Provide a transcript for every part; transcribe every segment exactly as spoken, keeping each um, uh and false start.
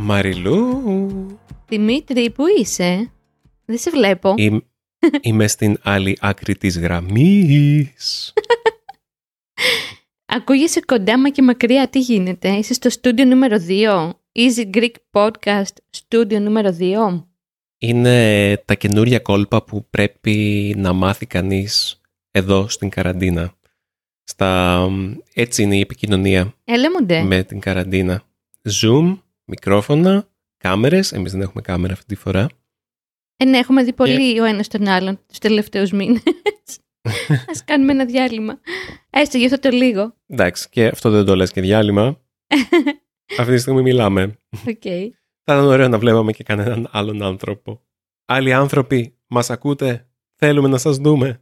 Μαριλού. Δημήτρη, πού είσαι? Δεν σε βλέπω. Είμαι, είμαι στην άλλη άκρη της γραμμής. Ακούγεσαι κοντά μα και μακριά, τι γίνεται? Είσαι στο στούντιο νούμερο δύο. Easy Greek Podcast, στούντιο νούμερο δύο. Είναι τα καινούρια κόλπα που πρέπει να μάθει κανείς εδώ στην καραντίνα. Στα... Έτσι είναι η επικοινωνία. Έλεμονται. Με την καραντίνα. Zoom, μικρόφωνα, κάμερες. Εμείς δεν έχουμε κάμερα αυτή τη φορά. Ε, ναι, έχουμε δει πολύ yeah. ο ένας τον άλλον τους τελευταίους μήνες. Ας κάνουμε ένα διάλειμμα. Έστω γι' αυτό το λίγο. Εντάξει, και αυτό δεν το λες και διάλειμμα. Αυτή τη στιγμή μιλάμε. Okay. Θα ήταν ωραίο να βλέπαμε και κανέναν άλλον άνθρωπο. Άλλοι άνθρωποι, μας ακούτε? Θέλουμε να σας δούμε.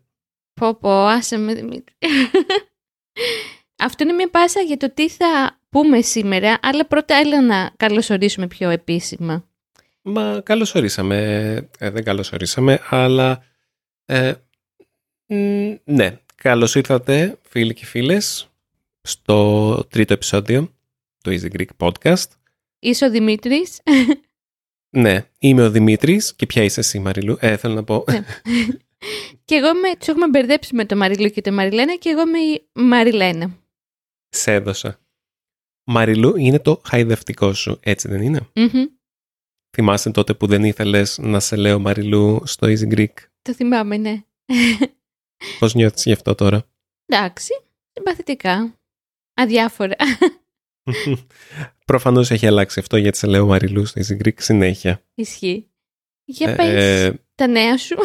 Πω πω, άσε με, Δημήτρη. Αυτό είναι μια πάσα για το τι θα πούμε σήμερα, αλλά πρώτα έλα να καλωσορίσουμε πιο επίσημα. Μα καλωσορίσαμε, ε, δεν καλωσορίσαμε, αλλά ε, ναι, καλώς ήρθατε φίλοι και φίλες στο τρίτο επεισόδιο του Easy Greek Podcast. Είσαι ο Δημήτρης. Ναι, είμαι ο Δημήτρης. Και ποια είσαι εσύ, Μαριλού? Ε, θέλω να πω. Και εγώ με, τους έχουμε μπερδέψει με το Μαριλού και το Μαριλένα και εγώ με η Μαριλένα. Σε έδωσα. Μαριλού είναι το χαϊδευτικό σου, έτσι δεν είναι? Mm-hmm. Θυμάσαι τότε που δεν ήθελες να σε λέω Μαριλού στο Easy Greek? Το θυμάμαι, ναι. Πώς νιώθεις γι' αυτό τώρα? Εντάξει, συμπαθητικά. Αδιάφορα. Προφανώς έχει αλλάξει αυτό γιατί σε λέω Μαριλού στο Easy Greek συνέχεια. Ισχύει. Για πες ε, τα νέα σου.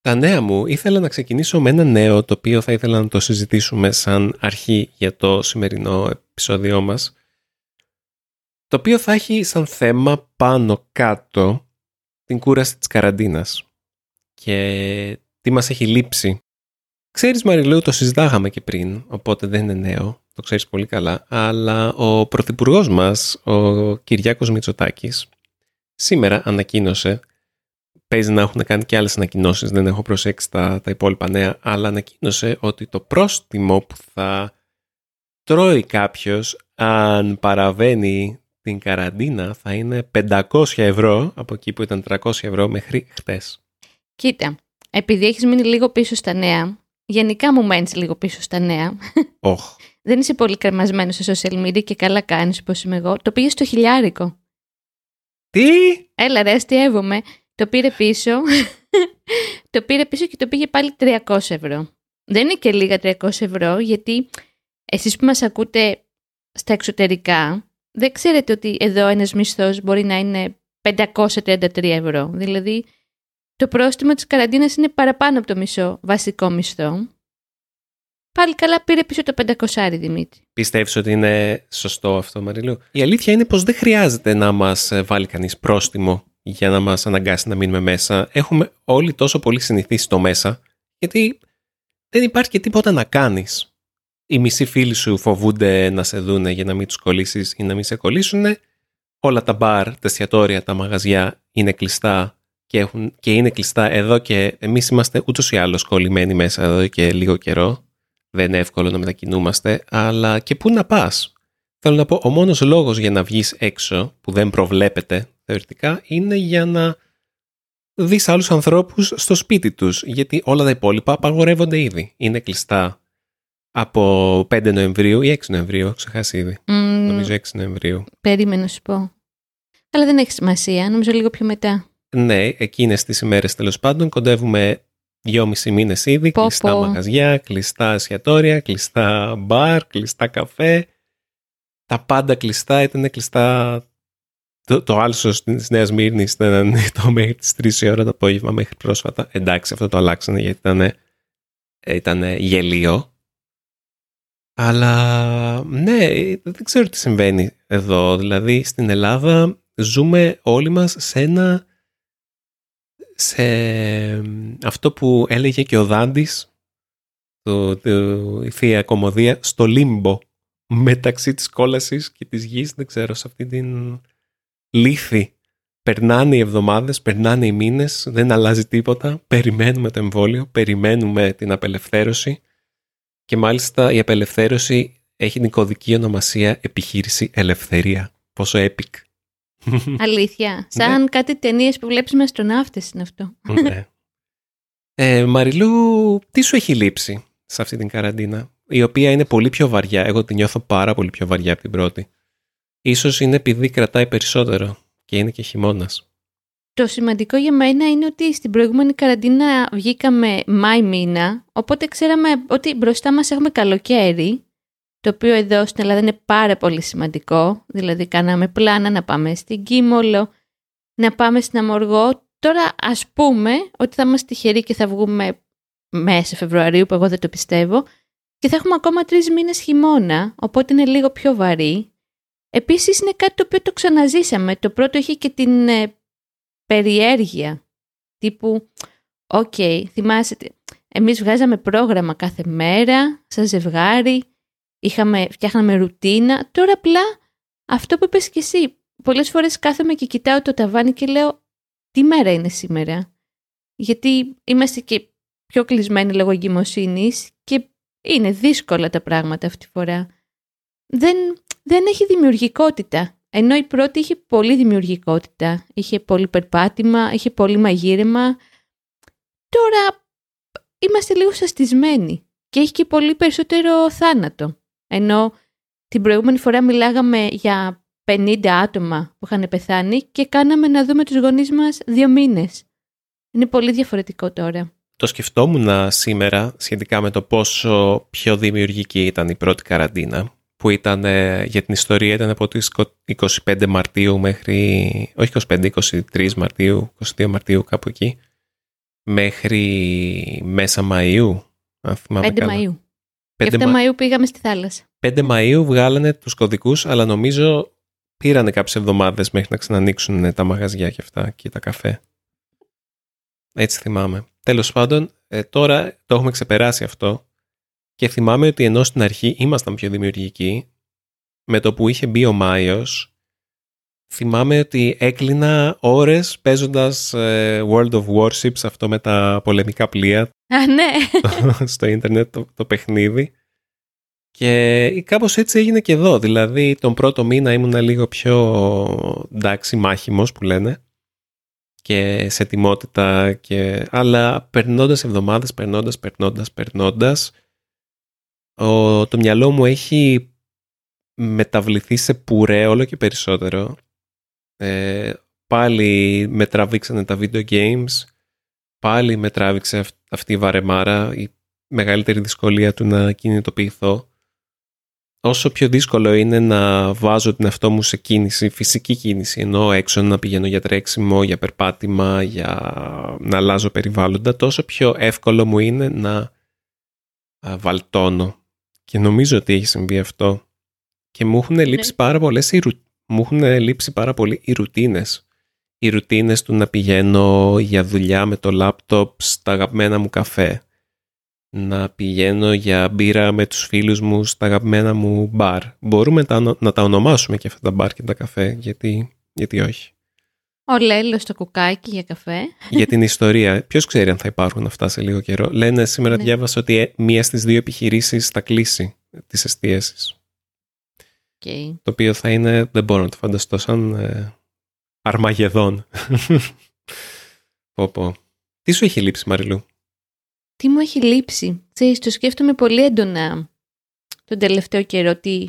Τα νέα μου, ήθελα να ξεκινήσω με ένα νέο το οποίο θα ήθελα να το συζητήσουμε σαν αρχή για το σημερινό επεισόδιο μας, το οποίο θα έχει σαν θέμα πάνω κάτω την κούραση της καραντίνας και τι μας έχει λείψει. Ξέρεις, Μαριλού, το συζητάγαμε και πριν, οπότε δεν είναι νέο, το ξέρεις πολύ καλά, αλλά ο πρωθυπουργός μας, ο Κυριάκος Μητσοτάκης, σήμερα ανακοίνωσε, παίζει να έχουν κάνει και άλλες ανακοινώσεις, δεν έχω προσέξει τα, τα υπόλοιπα νέα, αλλά ανακοίνωσε ότι το πρόστιμο που θα τρώει κάποιος αν παραβαίνει την καραντίνα θα είναι πεντακόσια ευρώ, από εκεί που ήταν τριακόσια ευρώ μέχρι χτες. Κοίτα, επειδή έχεις μείνει λίγο πίσω στα νέα, γενικά μου μένεις λίγο πίσω στα νέα. Oh. Δεν είσαι πολύ κρεμασμένος σε social media και καλά κάνεις, όπως είμαι εγώ. Το πήγε στο χιλιάρικο. Τι? Έλα ρε, αστειεύομαι. Το πήρε πίσω. Το πήρε πίσω και το πήγε πάλι τριακόσια ευρώ. Δεν είναι και λίγα τριακόσια ευρώ, γιατί εσείς που μας ακούτε στα εξωτερικά, δεν ξέρετε ότι εδώ ένας μισθός μπορεί να είναι πεντακόσια τριάντα τρία ευρώ. Δηλαδή, το πρόστιμο της καραντίνας είναι παραπάνω από το μισό βασικό μισθό. Πάλι καλά πήρε πίσω το πεντακόσια, Δημήτρη. Πιστεύεις ότι είναι σωστό αυτό, Μαριλού? Η αλήθεια είναι πως δεν χρειάζεται να μας βάλει κανείς πρόστιμο για να μας αναγκάσει να μείνουμε μέσα. Έχουμε όλοι τόσο πολύ συνηθίσει το μέσα, γιατί δεν υπάρχει και τίποτα να κάνεις. Οι μισοί φίλοι σου φοβούνται να σε δούνε για να μην τους κολλήσεις ή να μην σε κολλήσουν. Όλα τα μπαρ, τα εστιατόρια, τα μαγαζιά είναι κλειστά. Και, έχουν, και είναι κλειστά εδώ και εμείς είμαστε ούτως ή άλλως κολλημένοι μέσα εδώ και λίγο καιρό. Δεν είναι εύκολο να μετακινούμαστε, αλλά και πού να πας? Θέλω να πω, ο μόνος λόγος για να βγεις έξω, που δεν προβλέπεται θεωρητικά, είναι για να δεις άλλους ανθρώπους στο σπίτι τους, γιατί όλα τα υπόλοιπα απαγορεύονται ήδη. Είναι κλειστά από πέντε Νοεμβρίου ή έξι Νοεμβρίου, έχω ξεχάσει ήδη. Mm, Νομίζω έξι Νοεμβρίου. Περίμενε να σου πω. Αλλά δεν έχει σημασία, νομίζω λίγο πιο μετά. Ναι, εκείνες τις ημέρες τέλος πάντων κοντεύουμε δυόμισι μήνες ήδη, πω, κλειστά πω. Μαγαζιά, κλειστά εστιατόρια, κλειστά μπαρ, κλειστά καφέ. Τα πάντα κλειστά, ήταν κλειστά το, το άλσο της Νέας Μύρνης ήταν ανοιχτό μέχρι τις τρεις η ώρα το απόγευμα μέχρι πρόσφατα. Εντάξει, αυτό το αλλάξανε γιατί ήταν, ήταν γελίο. Αλλά ναι, δεν ξέρω τι συμβαίνει εδώ. Δηλαδή στην Ελλάδα ζούμε όλοι μας σε ένα... σε αυτό που έλεγε και ο Δάντης, το, το, η Θεία Κομμωδία, στο λίμπο μεταξύ της κόλασης και της γης, δεν ξέρω, σε αυτή την λύθη. Περνάνε οι εβδομάδες, περνάνε οι μήνες, δεν αλλάζει τίποτα, περιμένουμε το εμβόλιο, περιμένουμε την απελευθέρωση και μάλιστα η απελευθέρωση έχει την κωδική ονομασία επιχείρηση ελευθερία. Πόσο epic Αλήθεια. Σαν κάτι ταινίες που βλέπεις με αστροναύτες είναι αυτό. Ναι. Ε, Μαριλού, τι σου έχει λείψει σε αυτή την καραντίνα, η οποία είναι πολύ πιο βαριά? Εγώ την νιώθω πάρα πολύ πιο βαριά από την πρώτη. Ίσως είναι επειδή κρατάει περισσότερο και είναι και χειμώνας. Το σημαντικό για μένα είναι ότι στην προηγούμενη καραντίνα βγήκαμε Μάη μήνα, οπότε ξέραμε ότι μπροστά μας έχουμε καλοκαίρι, το οποίο εδώ στην Ελλάδα είναι πάρα πολύ σημαντικό. Δηλαδή κάναμε πλάνα να πάμε στην Κίμολο, να πάμε στην Αμοργό. Τώρα ας πούμε ότι θα είμαστε τυχεροί και θα βγούμε μέσα Φεβρουαρίου, που εγώ δεν το πιστεύω, και θα έχουμε ακόμα τρεις μήνες χειμώνα, οπότε είναι λίγο πιο βαρύ. Επίσης είναι κάτι το οποίο το ξαναζήσαμε. Το πρώτο είχε και την ε, περιέργεια, τύπου «ΟΚ, okay, θυμάσαι, εμείς βγάζαμε πρόγραμμα κάθε μέρα, σαν ζευγάρι, είχαμε, φτιάχναμε ρουτίνα». Τώρα απλά αυτό που είπες και εσύ, πολλές φορές κάθομαι και κοιτάω το ταβάνι και λέω «Τι μέρα είναι σήμερα?», γιατί είμαστε και πιο κλεισμένοι λόγω εγκυμοσύνης και είναι δύσκολα τα πράγματα αυτή τη φορά. Δεν, δεν έχει δημιουργικότητα, ενώ η πρώτη είχε πολύ δημιουργικότητα, είχε πολύ περπάτημα, είχε πολύ μαγείρεμα. Τώρα είμαστε λίγο σαστισμένοι και έχει και πολύ περισσότερο θάνατο, ενώ την προηγούμενη φορά μιλάγαμε για πενήντα άτομα που είχαν πεθάνει και κάναμε να δούμε τους γονείς μας δύο μήνες. Είναι πολύ διαφορετικό τώρα. Το σκεφτόμουν σήμερα σχετικά με το πόσο πιο δημιουργική ήταν η πρώτη καραντίνα, που ήταν, για την ιστορία, ήταν από τις είκοσι πέντε Μαρτίου μέχρι, όχι είκοσι πέντε, είκοσι τρεις Μαρτίου, είκοσι δύο Μαρτίου, κάπου εκεί, μέχρι μέσα Μαΐου, αν θυμάμαι καλά. πέντε Μαΐου. εφτά Μαΐου πήγαμε στη θάλασσα. πέντε Μαΐου βγάλανε τους κωδικούς, αλλά νομίζω πήρανε κάποιες εβδομάδες μέχρι να ξανανοίξουν τα μαγαζιά και αυτά και τα καφέ. Έτσι θυμάμαι. Τέλος πάντων, ε, τώρα το έχουμε ξεπεράσει αυτό και θυμάμαι ότι ενώ στην αρχή ήμασταν πιο δημιουργικοί, με το που είχε μπει ο Μάιος, θυμάμαι ότι έκλεινα ώρες παίζοντας ε, World of Warships, αυτό με τα πολεμικά πλοία. Α, ναι. Στο ίντερνετ το, το παιχνίδι. Και κάπως έτσι έγινε και εδώ. Δηλαδή τον πρώτο μήνα ήμουνα λίγο πιο, εντάξει, μάχημος που λένε, και σε ετοιμότητα και... αλλά περνώντας εβδομάδες, περνώντας, περνώντας, περνώντας ο... το μυαλό μου έχει μεταβληθεί σε πουρέ όλο και περισσότερο. Ε, πάλι με τραβήξανε τα video games, πάλι με τράβηξε αυ... αυτή η βαρεμάρα, η μεγαλύτερη δυσκολία του να κινητοποιηθώ. Όσο πιο δύσκολο είναι να βάζω την αυτό μου σε κίνηση, φυσική κίνηση, ενώ έξω να πηγαίνω για τρέξιμο, για περπάτημα, για να αλλάζω περιβάλλοντα, τόσο πιο εύκολο μου είναι να βαλτώνω. Και νομίζω ότι έχει συμβεί αυτό. Και μου έχουν λείψει πάρα πολλές, μου έχουν λείψει πάρα πολύ οι ρουτίνες. Οι ρουτίνες του να πηγαίνω για δουλειά με το λάπτοπ στα αγαπημένα μου καφέ, να πηγαίνω για μπύρα με τους φίλους μου στα αγαπημένα μου μπαρ. Μπορούμε τα, να τα ονομάσουμε και αυτά τα μπαρ και τα καφέ, γιατί, γιατί όχι. Ο Λέλος στο κουκάκι για καφέ. Για την ιστορία. Ποιος ξέρει αν θα υπάρχουν αυτά σε λίγο καιρό. Λένε σήμερα, ναι, διάβασα ότι μία στις δύο επιχειρήσεις θα κλείσει τις εστίασεις. Okay. Το οποίο θα είναι, δεν μπορώ να το φανταστώ, σαν ε, Αρμαγεδόν. πω, πω. Τι σου έχει λείψει, Μαριλού? Τι μου έχει λείψει? Ξέρεις, το σκέφτομαι πολύ έντονα τον τελευταίο καιρό. Τι...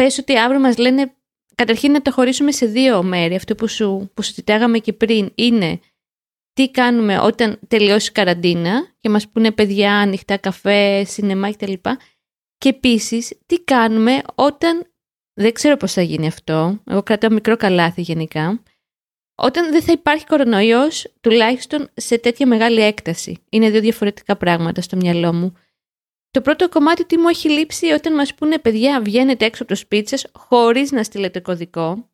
Πες ότι αύριο μας λένε, καταρχήν να το χωρίσουμε σε δύο μέρη. Αυτό που σου, που σου τιτάγαμε και πριν είναι τι κάνουμε όταν τελειώσει η καραντίνα και μας πούνε παιδιά, ανοιχτά καφέ, σινεμά κτλ. Και επίσης τι κάνουμε όταν, δεν ξέρω πώς θα γίνει αυτό, εγώ κρατάω μικρό καλάθι γενικά, όταν δεν θα υπάρχει κορονοϊός, τουλάχιστον σε τέτοια μεγάλη έκταση. Είναι δύο διαφορετικά πράγματα στο μυαλό μου. Το πρώτο κομμάτι, τι μου έχει λείψει, όταν μας πούνε παιδιά, βγαίνετε έξω από το σπίτι σας χωρίς να στείλετε κωδικό.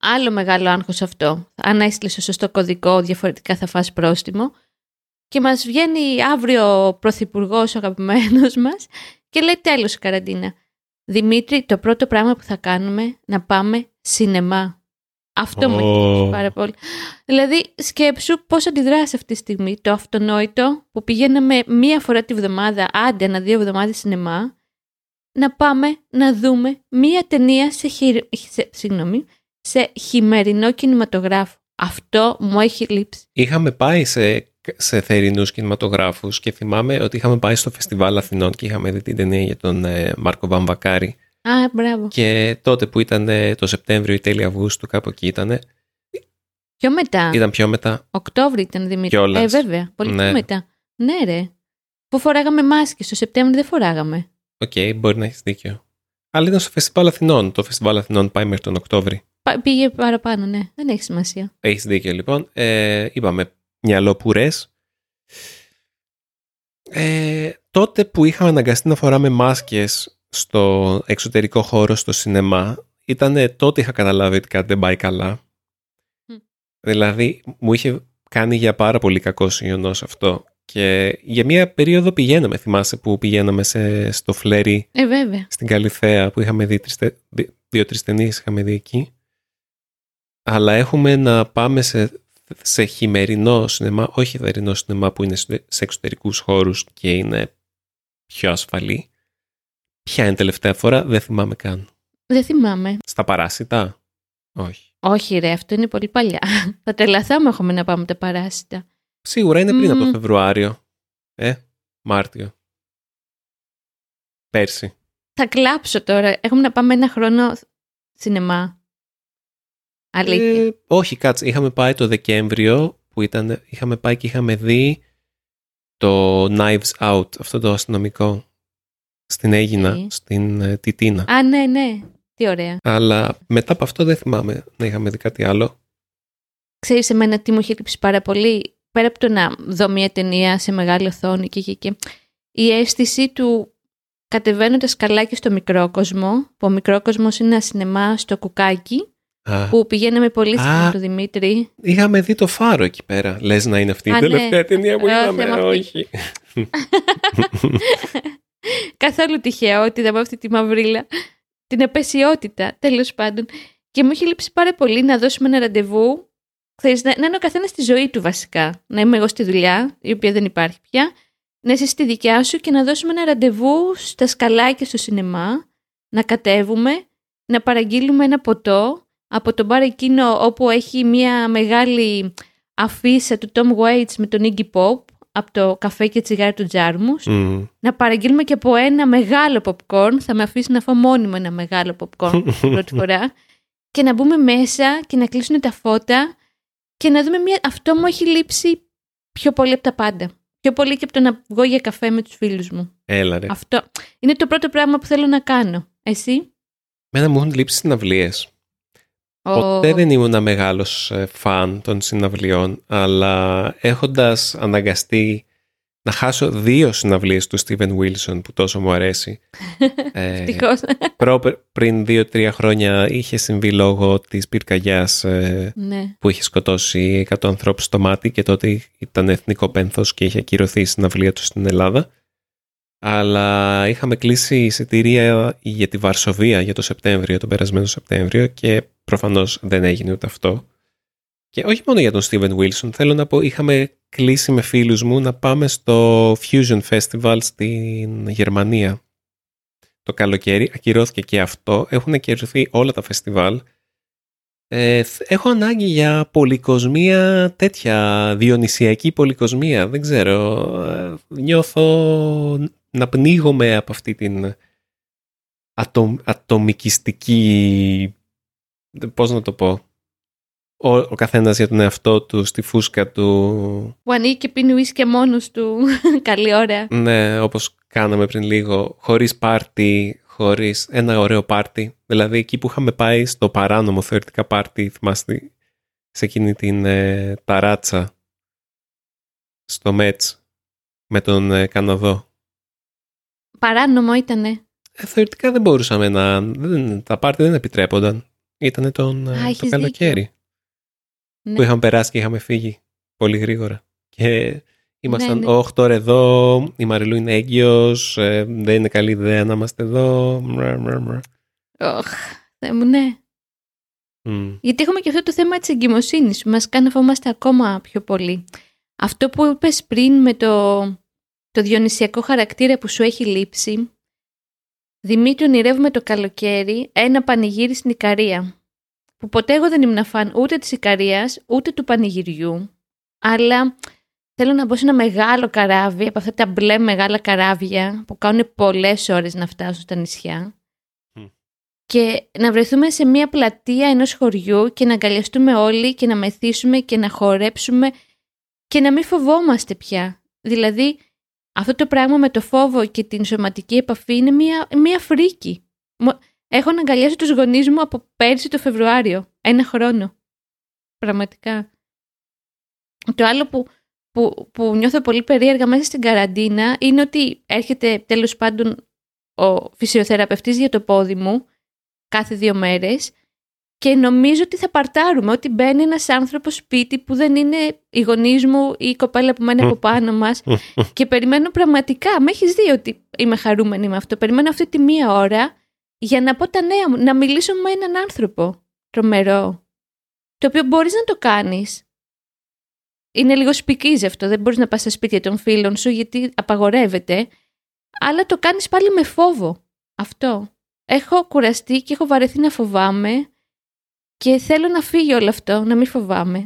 Άλλο μεγάλο άγχος αυτό. Αν έστειλες το σωστό κωδικό, διαφορετικά θα φας πρόστιμο. Και μας βγαίνει αύριο ο πρωθυπουργός, ο αγαπημένος μας, και λέει τέλος η καραντίνα. Δημήτρη, το πρώτο πράγμα που θα κάνουμε, να πάμε σινεμά. Αυτό oh. μου έχει πάρα πολύ. Δηλαδή, σκέψου πώς αντιδράσει αυτή τη στιγμή. Το αυτονόητο που πηγαίναμε μία φορά τη βδομάδα, άντε ένα-δύο εβδομάδες σινεμά, να πάμε να δούμε μία ταινία σε, χει... σε... Συγγνώμη, σε χειμερινό κινηματογράφο. Αυτό μου έχει λείψει. Είχαμε πάει σε, σε θερινούς κινηματογράφους και θυμάμαι ότι είχαμε πάει στο Φεστιβάλ Αθηνών και είχαμε δει την ταινία για τον ε, Μάρκο Βαμβακάρη. Α, μπράβο. Και τότε που ήταν ε, το Σεπτέμβριο ή τέλη Αυγούστου, κάπου εκεί ήταν. Πιο μετά. Ήταν πιο μετά. Οκτώβριο ήταν, Δημήτρη. Ε, βέβαια. Πολύ ναι. πιο μετά. Ναι, ρε. Που φοράγαμε μάσκες. Το Σεπτέμβριο δεν φοράγαμε. Οκ, okay, μπορεί να έχεις δίκιο. Αλλά ήταν στο Φεστιβάλ Αθηνών. Το Φεστιβάλ Αθηνών πάει μέχρι τον Οκτώβριο. Πήγε παραπάνω, ναι. Δεν έχει σημασία. Έχεις δίκιο, λοιπόν. Ε, είπαμε μυαλοπουρές. Ε, τότε που είχαμε αναγκαστεί να φοράμε μάσκες στο εξωτερικό χώρο, στο σινεμά, ήταν τότε είχα καταλάβει ότι κάτι δεν πάει καλά. Mm. Δηλαδή, μου είχε κάνει για πάρα πολύ κακό γεγονός αυτό. Και για μία περίοδο πηγαίναμε, θυμάσαι που πηγαίναμε σε, στο Φλέρι, ε, στην Καλυθέα, που είχαμε δει δύο-τρεις ταινίες, είχαμε δει εκεί. Αλλά έχουμε να πάμε σε, σε χειμερινό σινεμά, όχι θερινό σινεμά που είναι σε εξωτερικούς χώρους και είναι πιο ασφαλή. Ποια είναι τελευταία φορά, δεν θυμάμαι καν. Δεν θυμάμαι. Στα Παράσιτα, όχι. Όχι ρε, αυτό είναι πολύ παλιά. Θα τρελαθώ άμα έχουμε να πάμε τα Παράσιτα. Σίγουρα είναι πριν mm. από το Φεβρουάριο. Ε, Μάρτιο. Πέρσι. Θα κλάψω τώρα. Έχουμε να πάμε ένα χρόνο σινεμά. Αλήθεια. Ε, όχι, κάτσε. Είχαμε πάει το Δεκέμβριο που ήταν, είχαμε πάει και είχαμε δει το Knives Out, αυτό το αστυνομικό. Στην Αίγινα, okay. στην ε, Τιτίνα. Α, ναι, ναι. Τι ωραία. Αλλά μετά από αυτό δεν θυμάμαι να είχαμε δει κάτι άλλο. Ξέρεις εμένα τι μου έχει λείψει πάρα πολύ, πέρα από το να δω μια ταινία σε μεγάλη οθόνη και, και, και η αίσθηση του κατεβαίνω τα σκαλάκια στο μικρό κόσμο, που ο μικρό κόσμος είναι ένα σινεμά στο Κουκάκι, α, που πηγαίναμε πολύ συχνά του Δημήτρη. Είχαμε δει το Φάρο εκεί πέρα, λες να είναι αυτή η τελευταία ναι. ταινία που είδαμε, όχι. Καθόλου τυχαιότητα με αυτή τη μαυρίλα, την επαισιότητα τέλος πάντων. Και μου έχει λείψει πάρα πολύ να δώσουμε ένα ραντεβού. Ξέρεις, να, να είναι ο καθένας στη ζωή του βασικά. Να είμαι εγώ στη δουλειά, η οποία δεν υπάρχει πια. Να είσαι στη δικιά σου και να δώσουμε ένα ραντεβού στα σκαλάκια στο σινεμά. Να κατέβουμε, να παραγγείλουμε ένα ποτό από τον μπαρ εκείνο όπου έχει μια μεγάλη αφίσα του Tom Waits με τον Iggy Pop από το καφέ και τσιγάρα του Τζάρμους. Mm. Να παραγγείλουμε και από ένα μεγάλο popcorn. Θα με αφήσει να φάω μόνιμο ένα μεγάλο popcorn πρώτη φορά. Και να μπούμε μέσα και να κλείσουν τα φώτα. Και να δούμε μια... Αυτό μου έχει λείψει πιο πολύ από τα πάντα. Πιο πολύ και από το να βγω για καφέ με τους φίλους μου. Έλα ρε. Αυτό είναι το πρώτο πράγμα που θέλω να κάνω. Εσύ? Μένα μου έχουν λείψει συναυλίες. Oh. Ποτέ δεν ήμουν μεγάλος φαν των συναυλιών, αλλά έχοντας αναγκαστεί να χάσω δύο συναυλίες του Steven Wilson που τόσο μου αρέσει. ε, προ, πριν δύο-τρία χρόνια είχε συμβεί λόγω της πυρκαγιάς ε, ναι. που είχε σκοτώσει εκατό ανθρώπους στο μάτι και τότε ήταν εθνικό πένθος και είχε ακυρωθεί η συναυλία του στην Ελλάδα. Αλλά είχαμε κλείσει εισιτήρια για τη Βαρσοβία για το Σεπτέμβριο, τον περασμένο Σεπτέμβριο και προφανώς δεν έγινε ούτε αυτό. Και όχι μόνο για τον Steven Wilson, θέλω να πω, είχαμε κλείσει με φίλους μου να πάμε στο Fusion Festival στην Γερμανία το καλοκαίρι. Ακυρώθηκε και αυτό. Έχουν ακυρωθεί όλα τα φεστιβάλ. Ε, έχω ανάγκη για πολυκοσμία τέτοια, διονυσιακή πολυκοσμία. Δεν ξέρω. Νιώθω να πνίγομαι από αυτή την ατομ, ατομικιστική... Πώς να το πω... Ο, ο καθένας για τον εαυτό του, στη φούσκα του. Που ανοίγει και πίνει ουίσκι μόνος του. Καλή ώρα. Ναι, όπως κάναμε πριν λίγο. Χωρίς πάρτι, χωρίς ένα ωραίο πάρτι. Δηλαδή εκεί που είχαμε πάει στο παράνομο θεωρητικά πάρτι, θυμάστε, σε εκείνη την ε, ταράτσα στο Μέτς με τον ε, Καναδό. Παράνομο ήτανε. Ε, θεωρητικά δεν μπορούσαμε να... Δεν, τα πάρτι δεν επιτρέπονταν. Ήτανε τον, Α, το καλοκαίρι. Δίκιο. Ναι. Που είχαμε περάσει και είχαμε φύγει πολύ γρήγορα. Και ήμασταν, ναι, ναι. όχι τώρα εδώ, η Μαριλού είναι έγκυος, ε, δεν είναι καλή ιδέα να είμαστε εδώ. Ωχ, Θεέ μου, ναι. Mm. Γιατί έχουμε και αυτό το θέμα της εγκυμοσύνης που μας κάνει να φοβόμαστε ακόμα πιο πολύ. Αυτό που είπες πριν με το, το διονυσιακό χαρακτήρα που σου έχει λείψει, Δημήτρη, ονειρεύουμε το καλοκαίρι ένα πανηγύρι στην Ικαρία. Που ποτέ εγώ δεν ήμουν φαν ούτε της Ικαρίας, ούτε του πανηγυριού. Αλλά θέλω να μπω σε ένα μεγάλο καράβι, από αυτά τα μπλε μεγάλα καράβια που κάνουν πολλές ώρες να φτάσουν στα νησιά. Mm. Και να βρεθούμε σε μια πλατεία ενός χωριού και να αγκαλιαστούμε όλοι και να μεθύσουμε και να χορέψουμε και να μην φοβόμαστε πια. Δηλαδή, αυτό το πράγμα με το φόβο και την σωματική επαφή είναι μια, μια φρίκη. Έχω να αγκαλιάσω τους γονείς μου από πέρσι το Φεβρουάριο. Ένα χρόνο. Πραγματικά. Το άλλο που, που, που νιώθω πολύ περίεργα μέσα στην καραντίνα είναι ότι έρχεται τέλος πάντων ο φυσιοθεραπευτής για το πόδι μου κάθε δύο μέρες και νομίζω ότι θα παρτάρουμε, ότι μπαίνει ένας άνθρωπος σπίτι που δεν είναι οι γονείς μου ή η κοπέλα που μένει από πάνω μας και περιμένω πραγματικά, με έχεις δει ότι είμαι χαρούμενη με αυτό, περιμένω αυτή τη μία ώρα για να πω τα νέα μου, να μιλήσω με έναν άνθρωπο τρομερό, το οποίο μπορείς να το κάνεις. Είναι λίγο σπικίζευτο, αυτό, δεν μπορείς να πας στα σπίτια των φίλων σου γιατί απαγορεύεται, αλλά το κάνεις πάλι με φόβο. Αυτό. Έχω κουραστεί και έχω βαρεθεί να φοβάμαι και θέλω να φύγει όλο αυτό, να μην φοβάμαι.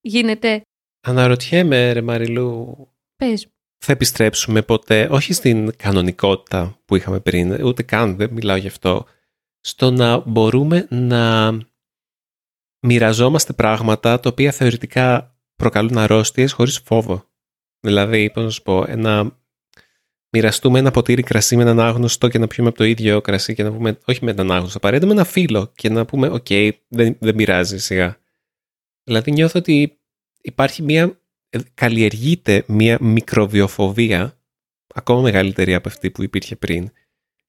Γίνεται. Αναρωτιέμαι, ρε Μαριλού. Πες. Θα επιστρέψουμε ποτέ, όχι στην κανονικότητα που είχαμε πριν, ούτε καν δεν μιλάω γι' αυτό, στο να μπορούμε να μοιραζόμαστε πράγματα τα οποία θεωρητικά προκαλούν αρρώστιες χωρίς φόβο. Δηλαδή, πώς να σου πω, να μοιραστούμε ένα ποτήρι κρασί με έναν άγνωστο και να πιούμε από το ίδιο κρασί και να πούμε, όχι με έναν άγνωστο, απαραίτητα με ένα φίλο και να πούμε, οκ, okay, δεν, δεν μοιράζει σιγά. Δηλαδή, νιώθω ότι υπάρχει μία... καλλιεργείται μια μικροβιοφοβία ακόμα μεγαλύτερη από αυτή που υπήρχε πριν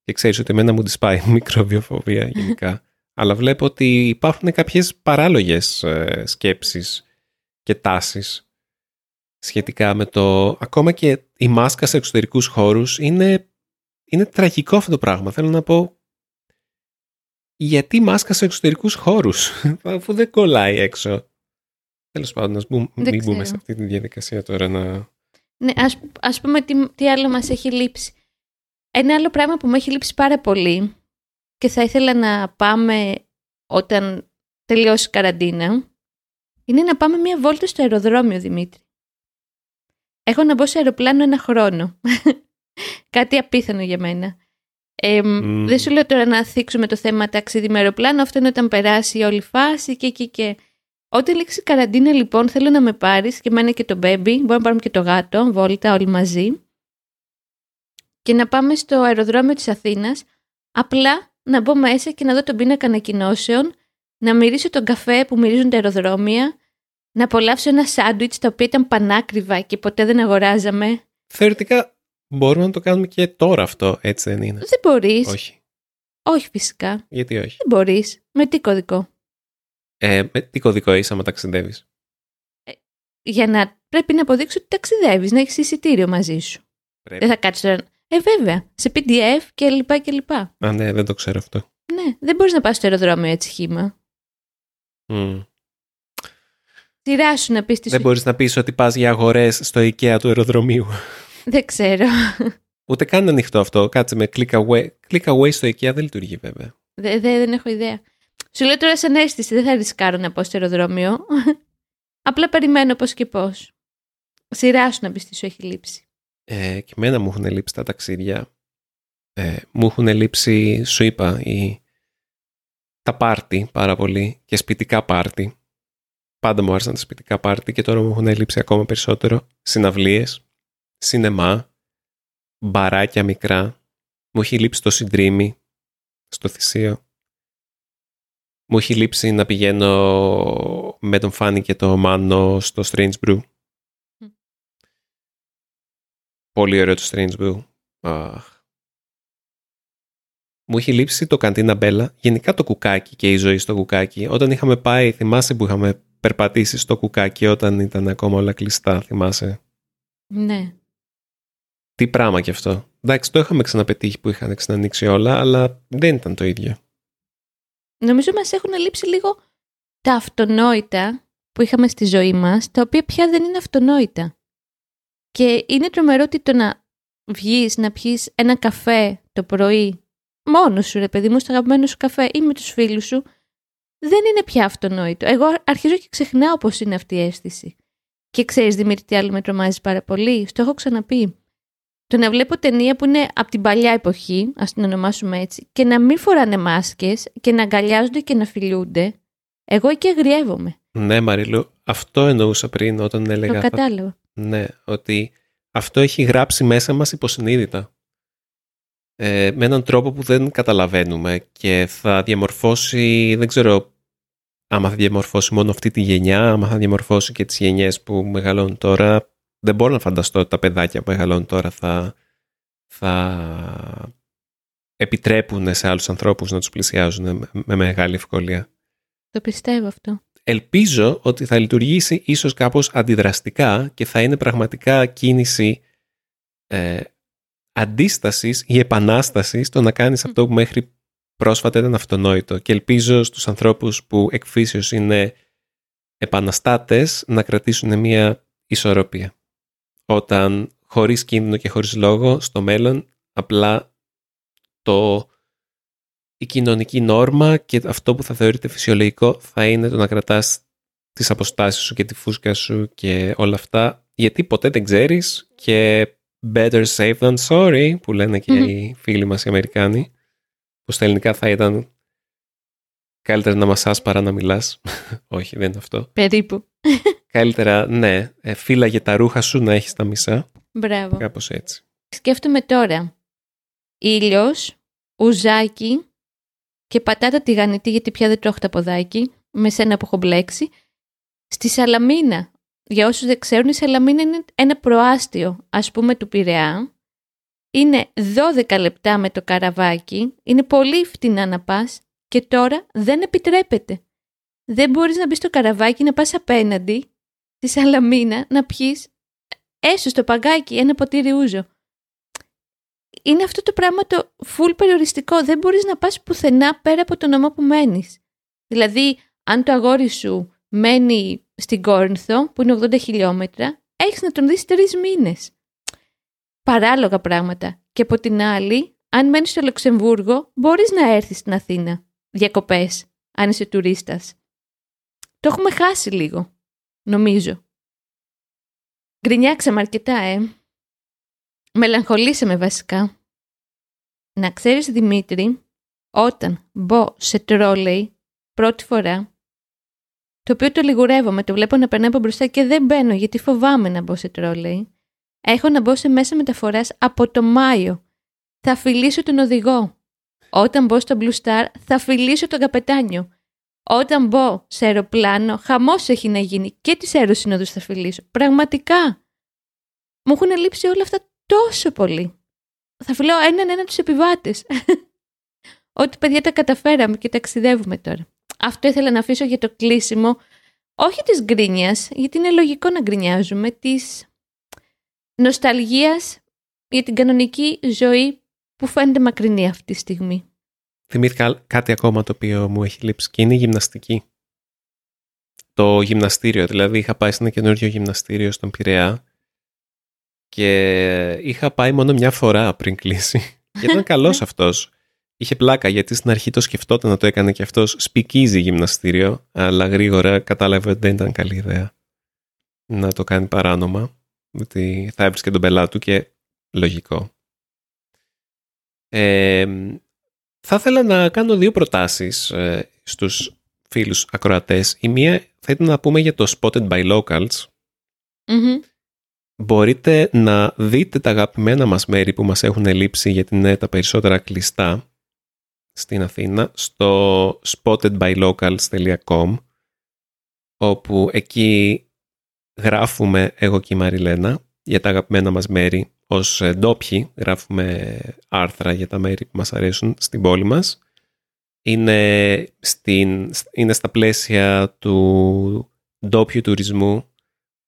και ξέρεις ότι εμένα μου τη σπάει μικροβιοφοβία γενικά αλλά βλέπω ότι υπάρχουν κάποιες παράλογες ε, σκέψεις και τάσεις σχετικά με το ακόμα και η μάσκα σε εξωτερικούς χώρους είναι, είναι τραγικό αυτό το πράγμα, θέλω να πω γιατί μάσκα σε εξωτερικούς χώρους αφού δεν κολλάει έξω. Τέλος πάντων, ας μπούμε, μην ξέρω. μπούμε σε αυτή τη διαδικασία τώρα να... Ναι, ας, ας πούμε τι, τι άλλο μας έχει λείψει. Ένα άλλο πράγμα που μου έχει λείψει πάρα πολύ και θα ήθελα να πάμε όταν τελειώσει η καραντίνα είναι να πάμε μία βόλτα στο αεροδρόμιο, Δημήτρη. Έχω να μπω σε αεροπλάνο ένα χρόνο. Κάτι απίθανο για μένα. Ε, mm. Δεν σου λέω τώρα να θίξουμε το θέμα ταξίδι με αεροπλάνο, αυτό είναι όταν περάσει όλη η φάση και και και... Όταν λήξει καραντίνα, λοιπόν, θέλω να με πάρεις και εμένα και το baby, μπορούμε να πάρουμε και το γάτο, βόλτα, όλοι μαζί. Και να πάμε στο αεροδρόμιο της Αθήνας, απλά να μπω μέσα και να δω τον πίνακα ανακοινώσεων, να μυρίσω τον καφέ που μυρίζουν τα αεροδρόμια, να απολαύσω ένα σάντουιτς τα οποία ήταν πανάκριβα και ποτέ δεν αγοράζαμε. Θεωρητικά μπορούμε να το κάνουμε και τώρα αυτό, έτσι δεν είναι? Δεν μπορείς. Όχι. Όχι φυσικά. Γιατί όχι? Δεν μπορείς. Με τι κωδικό? Ε, με τι κωδικό είσαι άμα ταξιδεύεις? Ε, για να πρέπει να αποδείξω ότι ταξιδεύεις, να έχεις εισιτήριο μαζί σου. Πρέπει. Δεν θα κάτσεις τώρα. Ε, βέβαια. Σε πι ντι εφ και λοιπά και λοιπά. Α, ναι, δεν το ξέρω αυτό. Ναι, δεν μπορείς να πας στο αεροδρόμιο έτσι χύμα. Mm. Σειρά σου να πεις τη σου... Δεν μπορείς να πεις ότι πας για αγορές στο IKEA του αεροδρομίου. Δεν ξέρω. Ούτε καν ανοιχτό αυτό. Κάτσε με click away. Click away στο IKEA δεν λειτουργεί βέβαια. Δε, δε, δεν έχω ιδέα. Σου λέω τώρα σαν αίσθηση, δεν θα ρισκάρω να πάω στο αεροδρόμιο. Απλά περιμένω πώς και πώς. Σειρά σου να πεις τι σου έχει λείψει. Ε, και εμένα μου έχουν λείψει τα ταξίδια. Ε, μου έχουν λείψει, σου είπα, η... τα πάρτι πάρα πολύ και σπιτικά πάρτι. Πάντα μου άρεσαν τα σπιτικά πάρτι και τώρα μου έχουν λείψει ακόμα περισσότερο. Συναυλίες, σινεμά, μπαράκια μικρά. Μου έχει λείψει το συντρίμι στο Θησείο. Μου έχει λείψει να πηγαίνω με τον Φάνη και το Μάνο στο Strange Brew. Mm. Πολύ ωραίο το Strange Brew. Αχ. Μου έχει λείψει το Καντίνα Μπέλα. Γενικά το κουκάκι και η ζωή στο κουκάκι. Όταν είχαμε πάει, θυμάσαι που είχαμε περπατήσει στο κουκάκι όταν ήταν ακόμα όλα κλειστά, θυμάσαι? Ναι. Τι πράγμα κι αυτό. Εντάξει, το είχαμε ξαναπετύχει που είχαν ξανανοίξει όλα, αλλά δεν ήταν το ίδιο. Νομίζω μας έχουν λείψει λίγο τα αυτονόητα που είχαμε στη ζωή μας, τα οποία πια δεν είναι αυτονόητα. Και είναι τρομερό ότι το να βγεις, να πιεις ένα καφέ το πρωί μόνος σου, ρε παιδί μου, στο αγαπημένο σου καφέ ή με τους φίλους σου, δεν είναι πια αυτονόητο. Εγώ αρχίζω και ξεχνάω πώς είναι αυτή η αίσθηση. Και ξέρεις, Δημήτρη, τι άλλο με τρομάζει πάρα πολύ. Στο έχω ξαναπεί. Το να βλέπω ταινία που είναι από την παλιά εποχή, ας την ονομάσουμε έτσι, και να μην φοράνε μάσκες και να αγκαλιάζονται και να φιλιούνται, εγώ εκεί αγριεύομαι. Ναι, Μαρίλου, αυτό εννοούσα πριν όταν έλεγα. Το κατάλαβα. Ναι, ότι αυτό έχει γράψει μέσα μας υποσυνείδητα. Ε, με έναν τρόπο που δεν καταλαβαίνουμε και θα διαμορφώσει, δεν ξέρω άμα θα διαμορφώσει μόνο αυτή τη γενιά, άμα θα διαμορφώσει και τις γενιές που μεγαλώνουν τώρα. Δεν μπορώ να φανταστώ ότι τα παιδάκια που μεγαλώνουν τώρα θα, θα επιτρέπουν σε άλλους ανθρώπους να τους πλησιάζουν με μεγάλη ευκολία. Το πιστεύω αυτό. Ελπίζω ότι θα λειτουργήσει ίσως κάπως αντιδραστικά και θα είναι πραγματικά κίνηση ε, αντίστασης ή επανάστασης στο να κάνεις mm. αυτό που μέχρι πρόσφατα ήταν αυτονόητο. Και ελπίζω στους ανθρώπους που εκφύσεως είναι επαναστάτες να κρατήσουν μια ισορροπία. Όταν χωρίς κίνδυνο και χωρίς λόγο στο μέλλον απλά το... η κοινωνική νόρμα και αυτό που θα θεωρείται φυσιολογικό θα είναι το να κρατάς τις αποστάσεις σου και τη φούσκα σου και όλα αυτά, γιατί ποτέ δεν ξέρεις και better safe than sorry που λένε και mm-hmm. οι φίλοι μας οι Αμερικάνοι, που στα ελληνικά θα ήταν καλύτερα να μασάς παρά να μιλάς. Όχι, δεν είναι αυτό. Περίπου. Καλύτερα, ναι, φύλαγε τα ρούχα σου να έχεις τα μισά. Μπράβο. Κάπως έτσι. Σκέφτομαι τώρα. Ήλιος, ουζάκι και πατάτα τηγανητή, γιατί πια δεν τρώχω τα ποδάκι, με σένα που έχω μπλέξει, στη Σαλαμίνα. Για όσους δεν ξέρουν, η Σαλαμίνα είναι ένα προάστιο, ας πούμε, του Πειραιά. Είναι δώδεκα λεπτά με το καραβάκι, είναι πολύ φτηνά να πας και τώρα δεν επιτρέπεται. Δεν μπορείς να μπεις στο καραβάκι, να πας απέναντι στη Σαλαμίνα, να πιεις έσω στο παγκάκι ένα ποτήρι ούζο. Είναι αυτό το πράγμα το full περιοριστικό. Δεν μπορείς να πας πουθενά πέρα από το νομό που μένεις. Δηλαδή, αν το αγόρι σου μένει στην Κόρινθο, που είναι ογδόντα χιλιόμετρα, έχεις να τον δεις τρεις μήνες. Παράλογα πράγματα. Και από την άλλη, αν μένεις στο Λουξεμβούργο, μπορείς να έρθεις στην Αθήνα. Διακοπές, αν είσαι τουρίστας. Το έχουμε χάσει λίγο, νομίζω. Γκρινιάξαμε αρκετά, ε. Μελαγχολήσαμε βασικά. Να ξέρεις, Δημήτρη, όταν μπω σε τρόλεϊ πρώτη φορά, το οποίο το λιγουρεύομαι, το βλέπω να περνάει από μπροστά και δεν μπαίνω γιατί φοβάμαι να μπω σε τρόλεϊ, έχω να μπω σε μέσα μεταφοράς από το Μάιο. Θα φιλήσω τον οδηγό. Όταν μπω στο Blue Star θα φιλήσω τον καπετάνιο. Όταν μπω σε αεροπλάνο, χαμός έχει να γίνει και τις αεροσυνόδους θα φιλήσω. Πραγματικά. Μου έχουν λείψει όλα αυτά τόσο πολύ. Θα φιλάω έναν έναν τους επιβάτες. Ότι παιδιά τα καταφέραμε και ταξιδεύουμε τώρα. Αυτό ήθελα να αφήσω για το κλείσιμο. Όχι της γκρίνιας, γιατί είναι λογικό να γκρινιάζουμε, της νοσταλγίας για την κανονική ζωή που φαίνεται μακρινή αυτή τη στιγμή. Θυμήθηκα κάτι ακόμα το οποίο μου έχει λείψει και είναι η γυμναστική. Το γυμναστήριο, δηλαδή είχα πάει σε ένα καινούριο γυμναστήριο στον Πειραιά και είχα πάει μόνο μια φορά πριν κλείσει. Και ήταν καλός αυτός. Είχε πλάκα γιατί στην αρχή το σκεφτόταν να το έκανε και αυτός σπικίζει γυμναστήριο, αλλά γρήγορα κατάλαβε ότι δεν ήταν καλή ιδέα να το κάνει παράνομα, ότι θα έβρισκε τον πελάτη του και λογικό. Ε, θα ήθελα να κάνω δύο προτάσεις ε, στους φίλους ακροατές. Η μία θα ήταν να πούμε για το Spotted by Locals. Mm-hmm. Μπορείτε να δείτε τα αγαπημένα μας μέρη που μας έχουν λείψει, γιατί είναι τα περισσότερα κλειστά στην Αθήνα, στο spottedbylocals τελεία com, όπου εκεί γράφουμε εγώ και η Μαριλένα για τα αγαπημένα μας μέρη ως ντόπιοι, γράφουμε άρθρα για τα μέρη που μας αρέσουν στην πόλη μας. Είναι, στην, είναι στα πλαίσια του ντόπιου τουρισμού,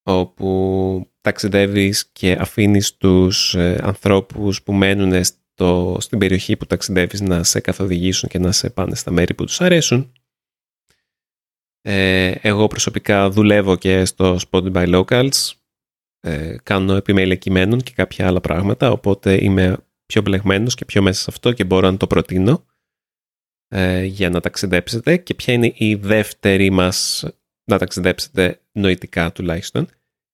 όπου ταξιδεύεις και αφήνεις τους ε, ανθρώπους που μένουν στο, στην περιοχή που ταξιδεύεις να σε καθοδηγήσουν και να σε πάνε στα μέρη που τους αρέσουν. Ε, εγώ προσωπικά δουλεύω και στο Spotted by Locals, ε, κάνω επιμέλεια κειμένων και κάποια άλλα πράγματα, οπότε είμαι πιο μπλεγμένος και πιο μέσα σε αυτό και μπορώ να το προτείνω ε, για να ταξιδέψετε. Και ποια είναι η δεύτερη μας, να ταξιδέψετε νοητικά τουλάχιστον,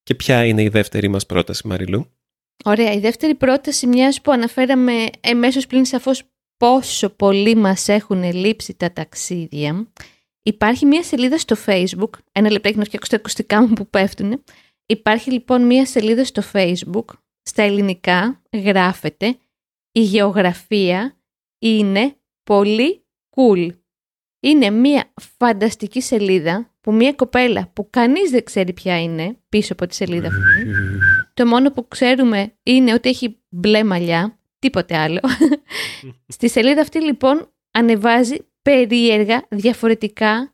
και ποια είναι η δεύτερη μας πρόταση, Μαριλού? Ωραία, η δεύτερη πρόταση, μιας που αναφέραμε εμέσως πλην σαφώς πόσο πολύ μας έχουν λείψει τα ταξίδια, υπάρχει μια σελίδα στο Facebook, ένα λεπτάκι να φτιάξω τα ακουστικά μου που πέφτουνε, υπάρχει λοιπόν μια σελίδα στο Facebook, στα ελληνικά γράφεται «Η γεωγραφία είναι πολύ cool». Είναι μια φανταστική σελίδα που μια κοπέλα που κανείς δεν ξέρει ποια είναι πίσω από τη σελίδα αυτή. Το μόνο που ξέρουμε είναι ότι έχει μπλε μαλλιά, τίποτε άλλο. Στη σελίδα αυτή λοιπόν ανεβάζει περίεργα, διαφορετικά,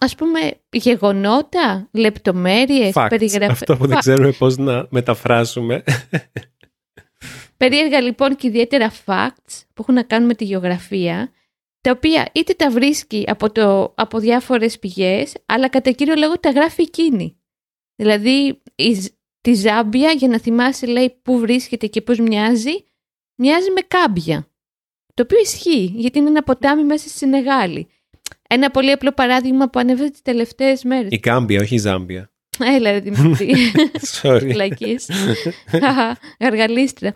ας πούμε, γεγονότα, λεπτομέρειες, περιγραφές. Αυτό που δεν ξέρουμε πώς να μεταφράσουμε. Περίεργα λοιπόν και ιδιαίτερα facts που έχουν να κάνουν με τη γεωγραφία, τα οποία είτε τα βρίσκει από, το, από διάφορες πηγές, αλλά κατά κύριο λόγο τα γράφει εκείνη. Δηλαδή, η, τη Ζάμπια, για να θυμάσαι, λέει, πού βρίσκεται και πώς μοιάζει, μοιάζει με Κάμπια. Το οποίο ισχύει, γιατί είναι ένα ποτάμι μέσα στη Σενεγάλη. Ένα πολύ απλό παράδειγμα που ανέβαζε τις τελευταίες μέρες. Η Κάμπια, όχι η Ζάμπια. Έλα ρε Δημήτρη. Sorry. Φυλακής. Γαργαλίστρα.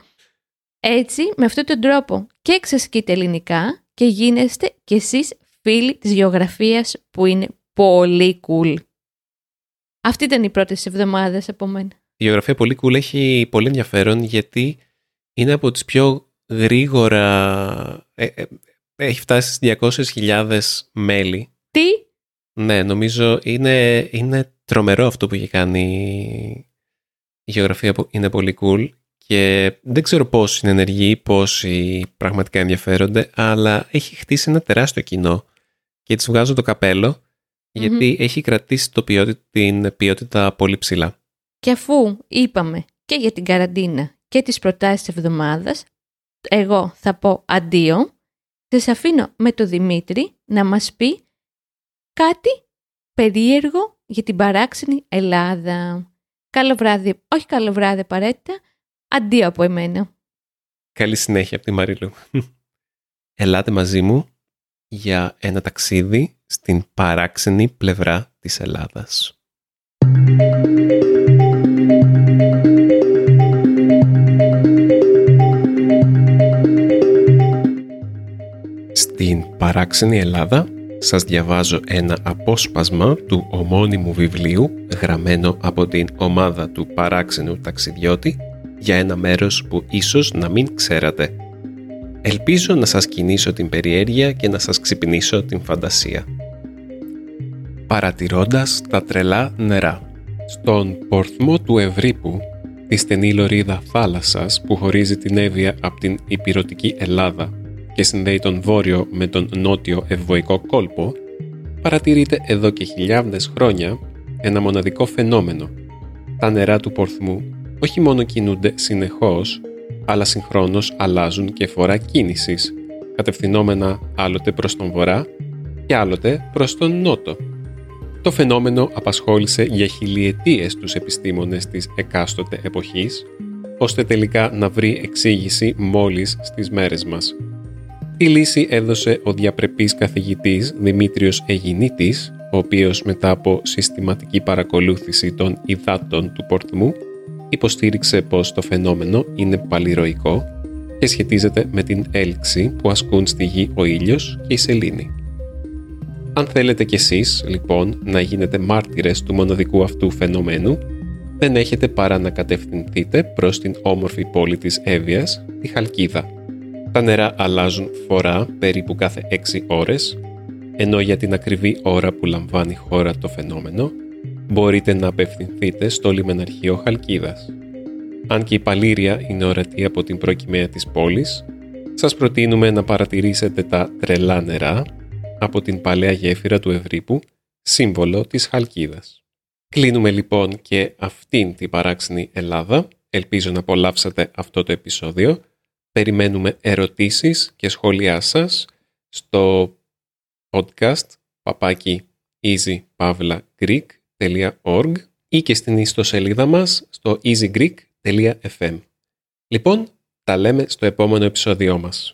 Έτσι, με αυτόν τον τρόπο και εξασκείτε ελληνικά και γίνεστε κι εσείς φίλοι της γεωγραφίας που είναι πολύ cool. Αυτή ήταν η πρώτη εβδομάδα από μένα. Η γεωγραφία πολύ cool έχει πολύ ενδιαφέρον, γιατί είναι από τις πιο γρήγορα... Ε, ε, έχει φτάσει στις διακόσιες χιλιάδες μέλη. Τι? Ναι, νομίζω είναι, είναι τρομερό αυτό που έχει κάνει η γεωγραφία, που είναι πολύ cool. Και δεν ξέρω πόσοι είναι ενεργοί, πόσοι πραγματικά ενδιαφέρονται, αλλά έχει χτίσει ένα τεράστιο κοινό. Και έτσι βγάζω το καπέλο, γιατί mm-hmm. έχει κρατήσει το ποιότητα, την ποιότητα πολύ ψηλά. Και αφού είπαμε και για την καραντίνα και τις προτάσεις της εβδομάδας, εγώ θα πω αντίο. Σας αφήνω με τον Δημήτρη να μας πει κάτι περίεργο για την παράξενη Ελλάδα. Καλό βράδυ, όχι καλό βράδυ απαραίτητα, αντίο από εμένα. Καλή συνέχεια από τη Μαριλού. Ελάτε μαζί μου για ένα ταξίδι στην παράξενη πλευρά της Ελλάδας. Στην παράξενη Ελλάδα σας διαβάζω ένα απόσπασμα του ομώνυμου βιβλίου, γραμμένο από την ομάδα του παράξενου ταξιδιώτη, για ένα μέρος που ίσως να μην ξέρατε. Ελπίζω να σας κινήσω την περιέργεια και να σας ξυπνήσω την φαντασία. Παρατηρώντας τα τρελά νερά. Στον πορθμό του Ευρύπου, τη στενή λωρίδα θάλασσας που χωρίζει την Εύβοια από την Ηπειρωτική Ελλάδα και συνδέει τον βόρειο με τον νότιο ευβοϊκό κόλπο, παρατηρείται εδώ και χιλιάδες χρόνια ένα μοναδικό φαινόμενο. Τα νερά του πορθμού όχι μόνο κινούνται συνεχώς, αλλά συγχρόνως αλλάζουν και φορά κίνησης, κατευθυνόμενα άλλοτε προς τον βορρά και άλλοτε προς τον νότο. Το φαινόμενο απασχόλησε για χιλιετίες τους επιστήμονες της εκάστοτε εποχής, ώστε τελικά να βρει εξήγηση μόλις στις μέρες μας. Τη λύση έδωσε ο διαπρεπής καθηγητής Δημήτριος Αιγινίτης, ο οποίος μετά από συστηματική παρακολούθηση των υδάτων του πορθμού, υποστήριξε πως το φαινόμενο είναι παλιροϊκό και σχετίζεται με την έλξη που ασκούν στη γη ο ήλιος και η σελήνη. Αν θέλετε κι εσείς, λοιπόν, να γίνετε μάρτυρες του μοναδικού αυτού φαινομένου, δεν έχετε παρά να κατευθυνθείτε προς την όμορφη πόλη της Εύβοιας, τη Χαλκίδα. Τα νερά αλλάζουν φορά περίπου κάθε έξι ώρες, ενώ για την ακριβή ώρα που λαμβάνει χώρα το φαινόμενο, μπορείτε να απευθυνθείτε στο λιμεναρχείο Χαλκίδας. Αν και η Παλήρια είναι ορατή από την προκυμαία της πόλης, σας προτείνουμε να παρατηρήσετε τα τρελά νερά από την παλαιά γέφυρα του Ευρύπου, σύμβολο της Χαλκίδας. Κλείνουμε λοιπόν και αυτήν την παράξενη Ελλάδα. Ελπίζω να απολαύσατε αυτό το επεισόδιο. Περιμένουμε ερωτήσεις και σχόλιά σας στο podcast παπάκι easy pavla greek dot org ή και στην ιστοσελίδα μας στο easy greek dot f m. Λοιπόν, Τα λέμε στο επόμενο επεισόδιό μας.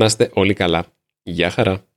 Να είστε όλοι καλά. Γεια χαρά!